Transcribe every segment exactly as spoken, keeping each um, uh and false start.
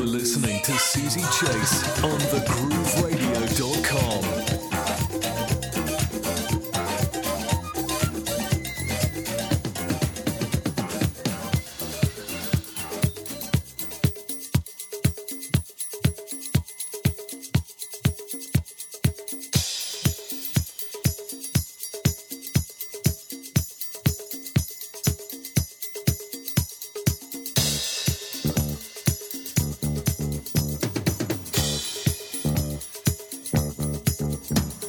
for listening to Susie Chase on the groove radio dot com. Thank you.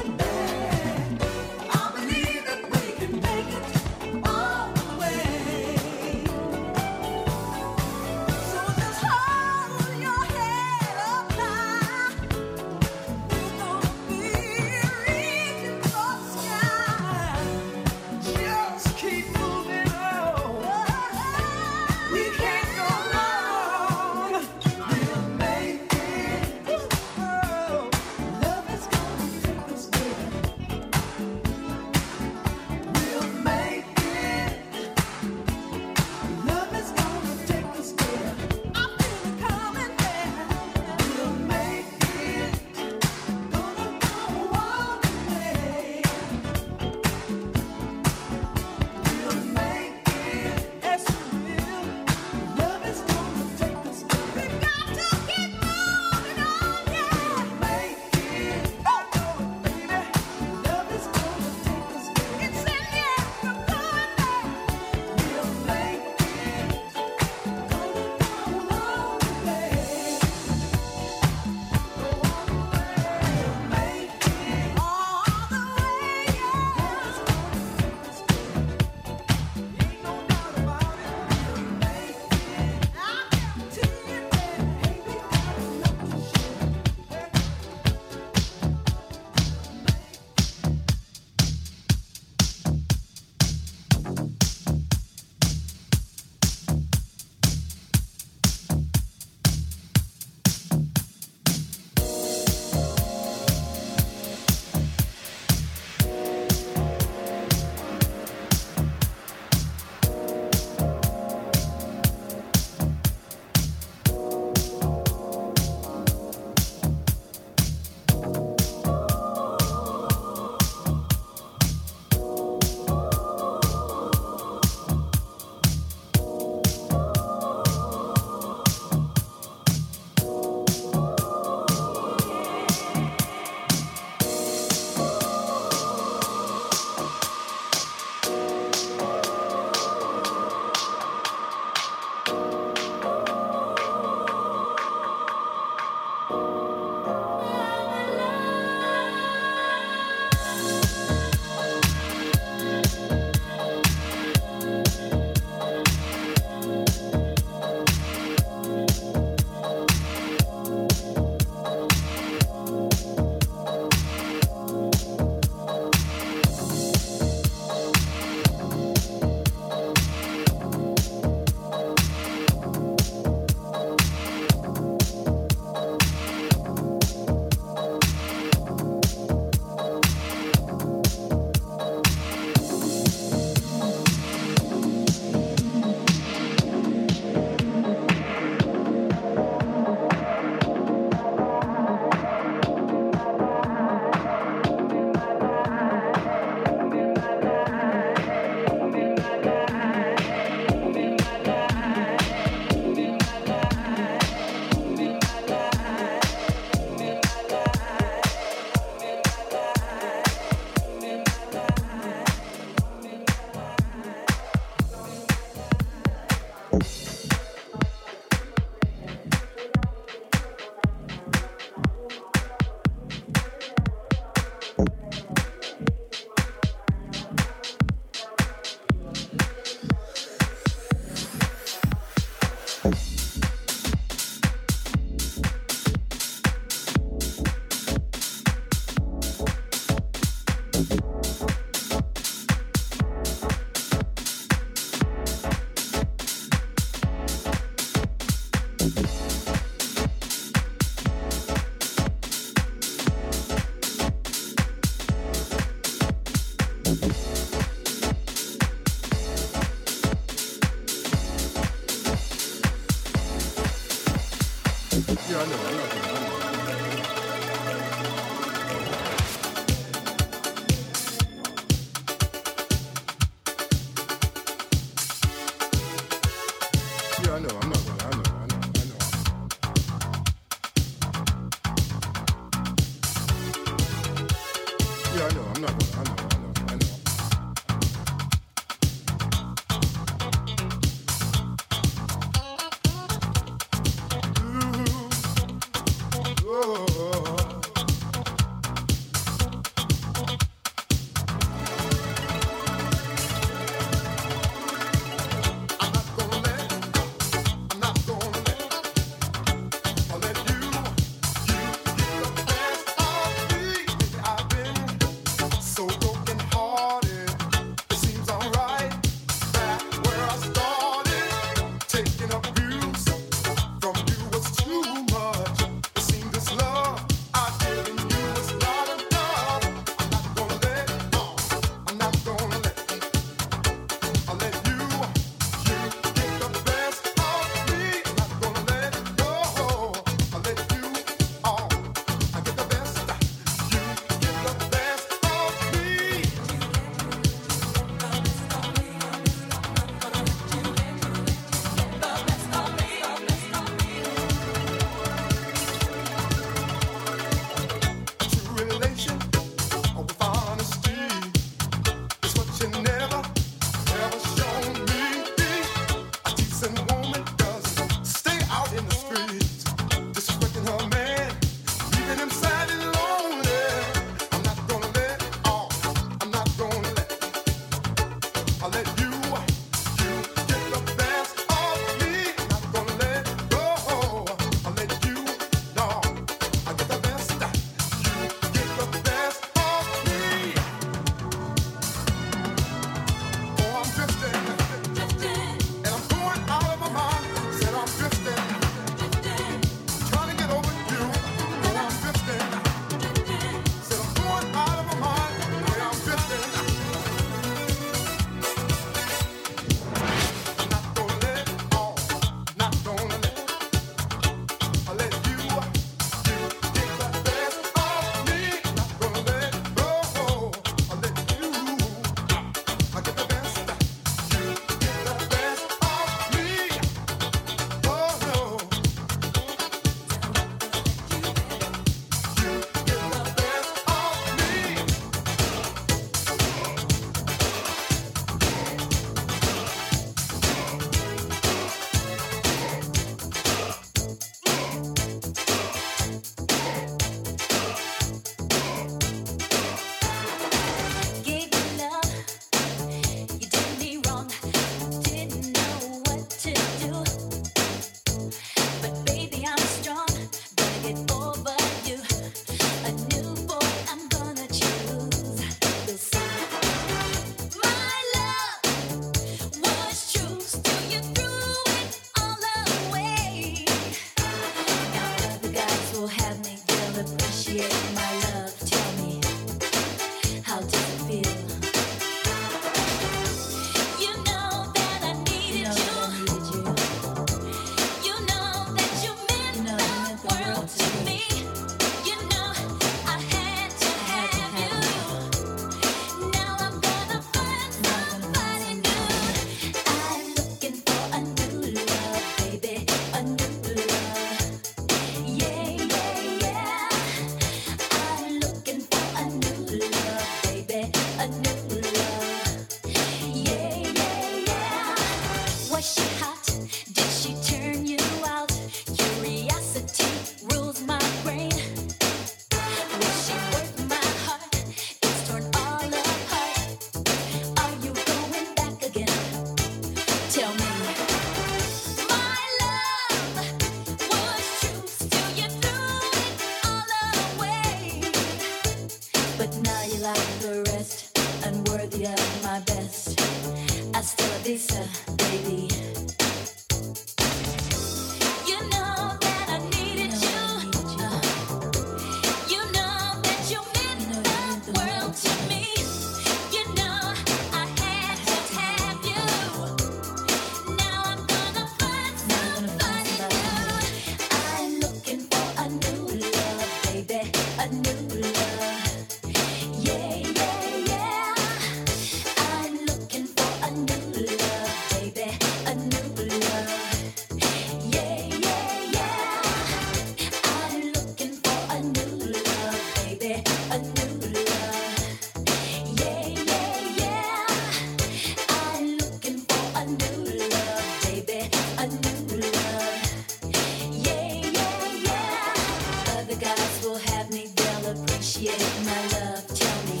will have me, they'll appreciate my love. Tell me,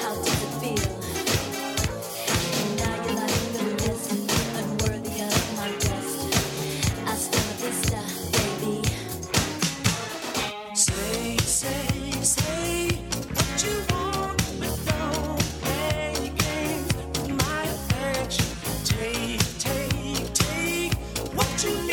how does it feel? And now you're like the best, unworthy of my best. Hasta la vista, baby. Say, say, say what you want, but don't play games with my affection. Take, take, take what you need.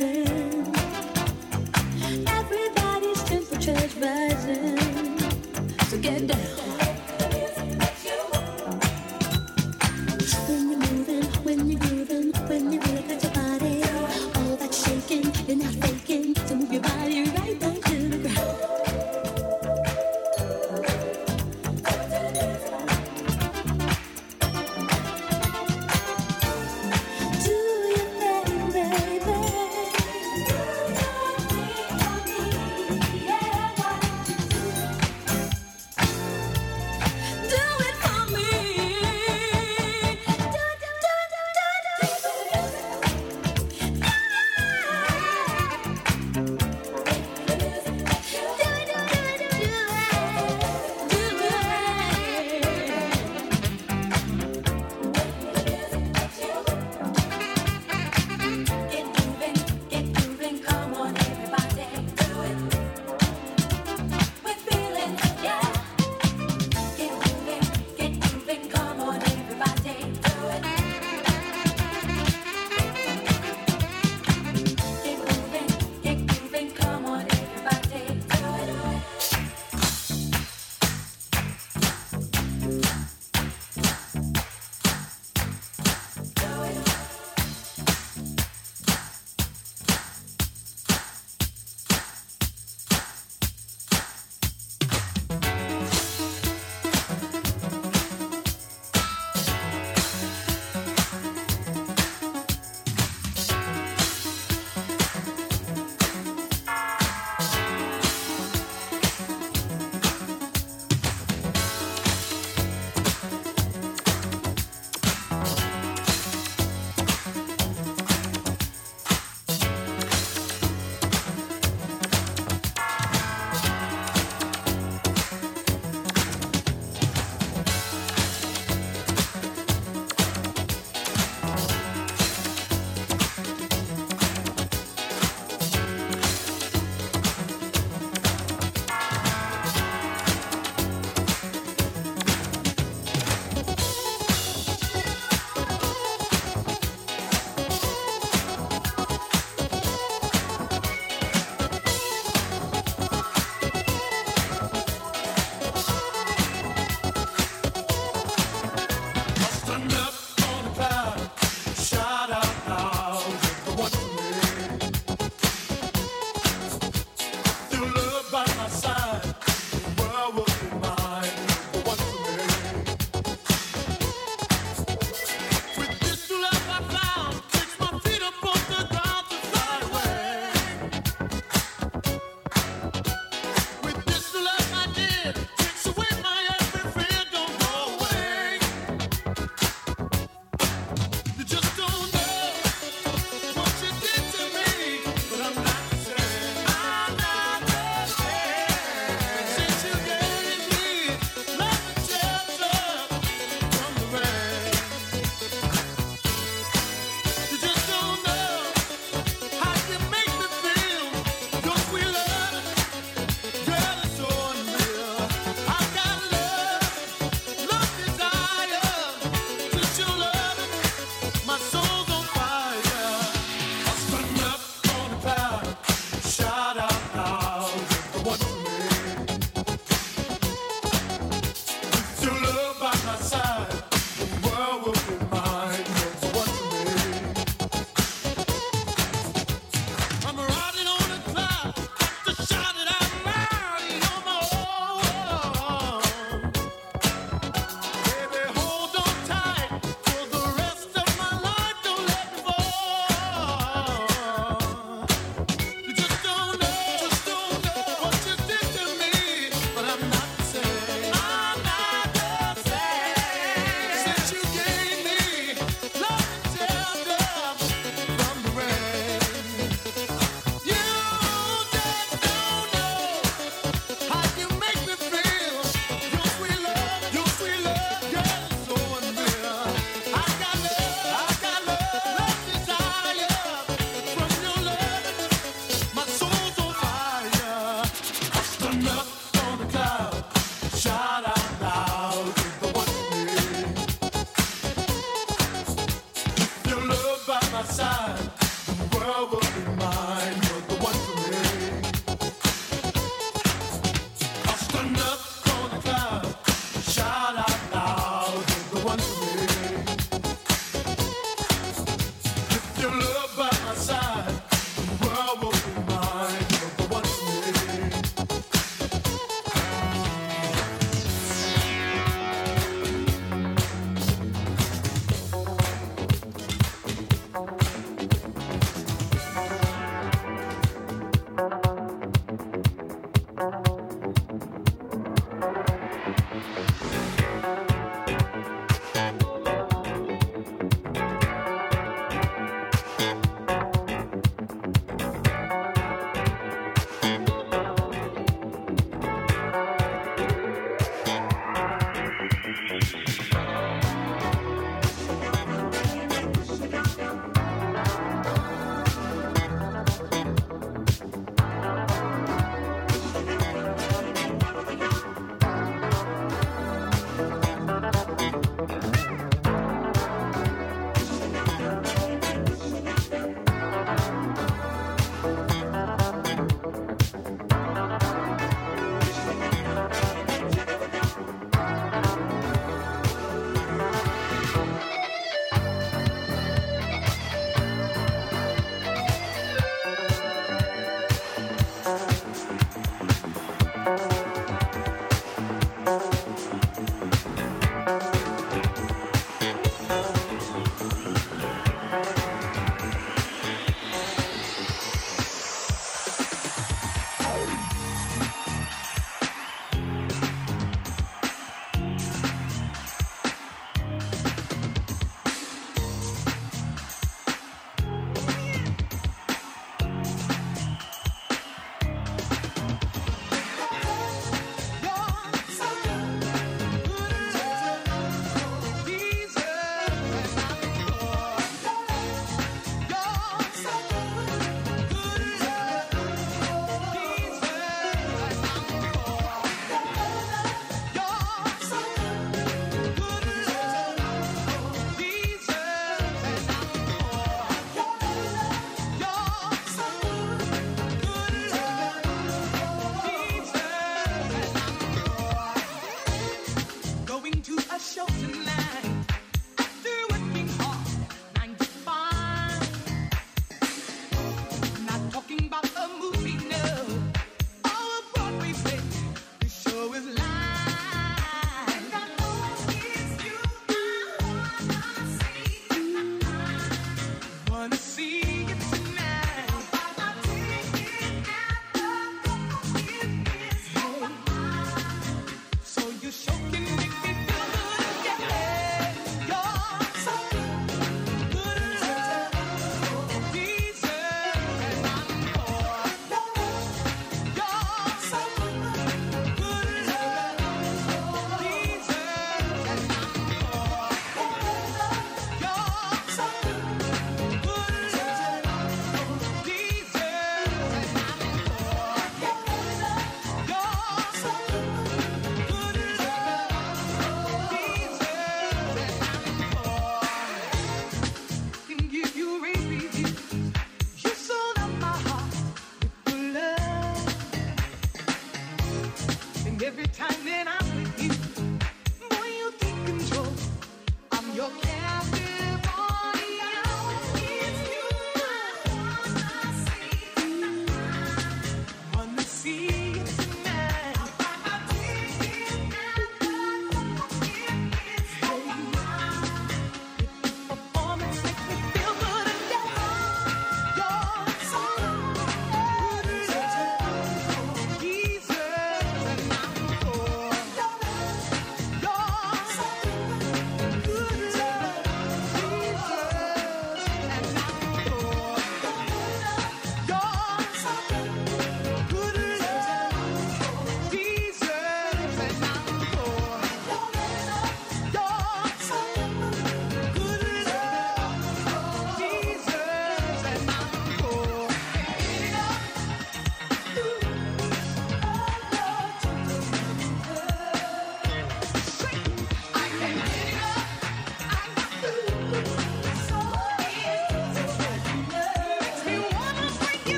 rising. Everybody's temperature's rising. So get down. When you're moving, when you're grooving, when you really got your body, all that shaking, you're not faking. So move your body right down to the ground. Do your thing, baby. Do your thing for me. Yeah, why don't you do it?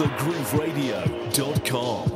the groove radio dot com.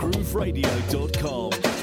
groove radio dot com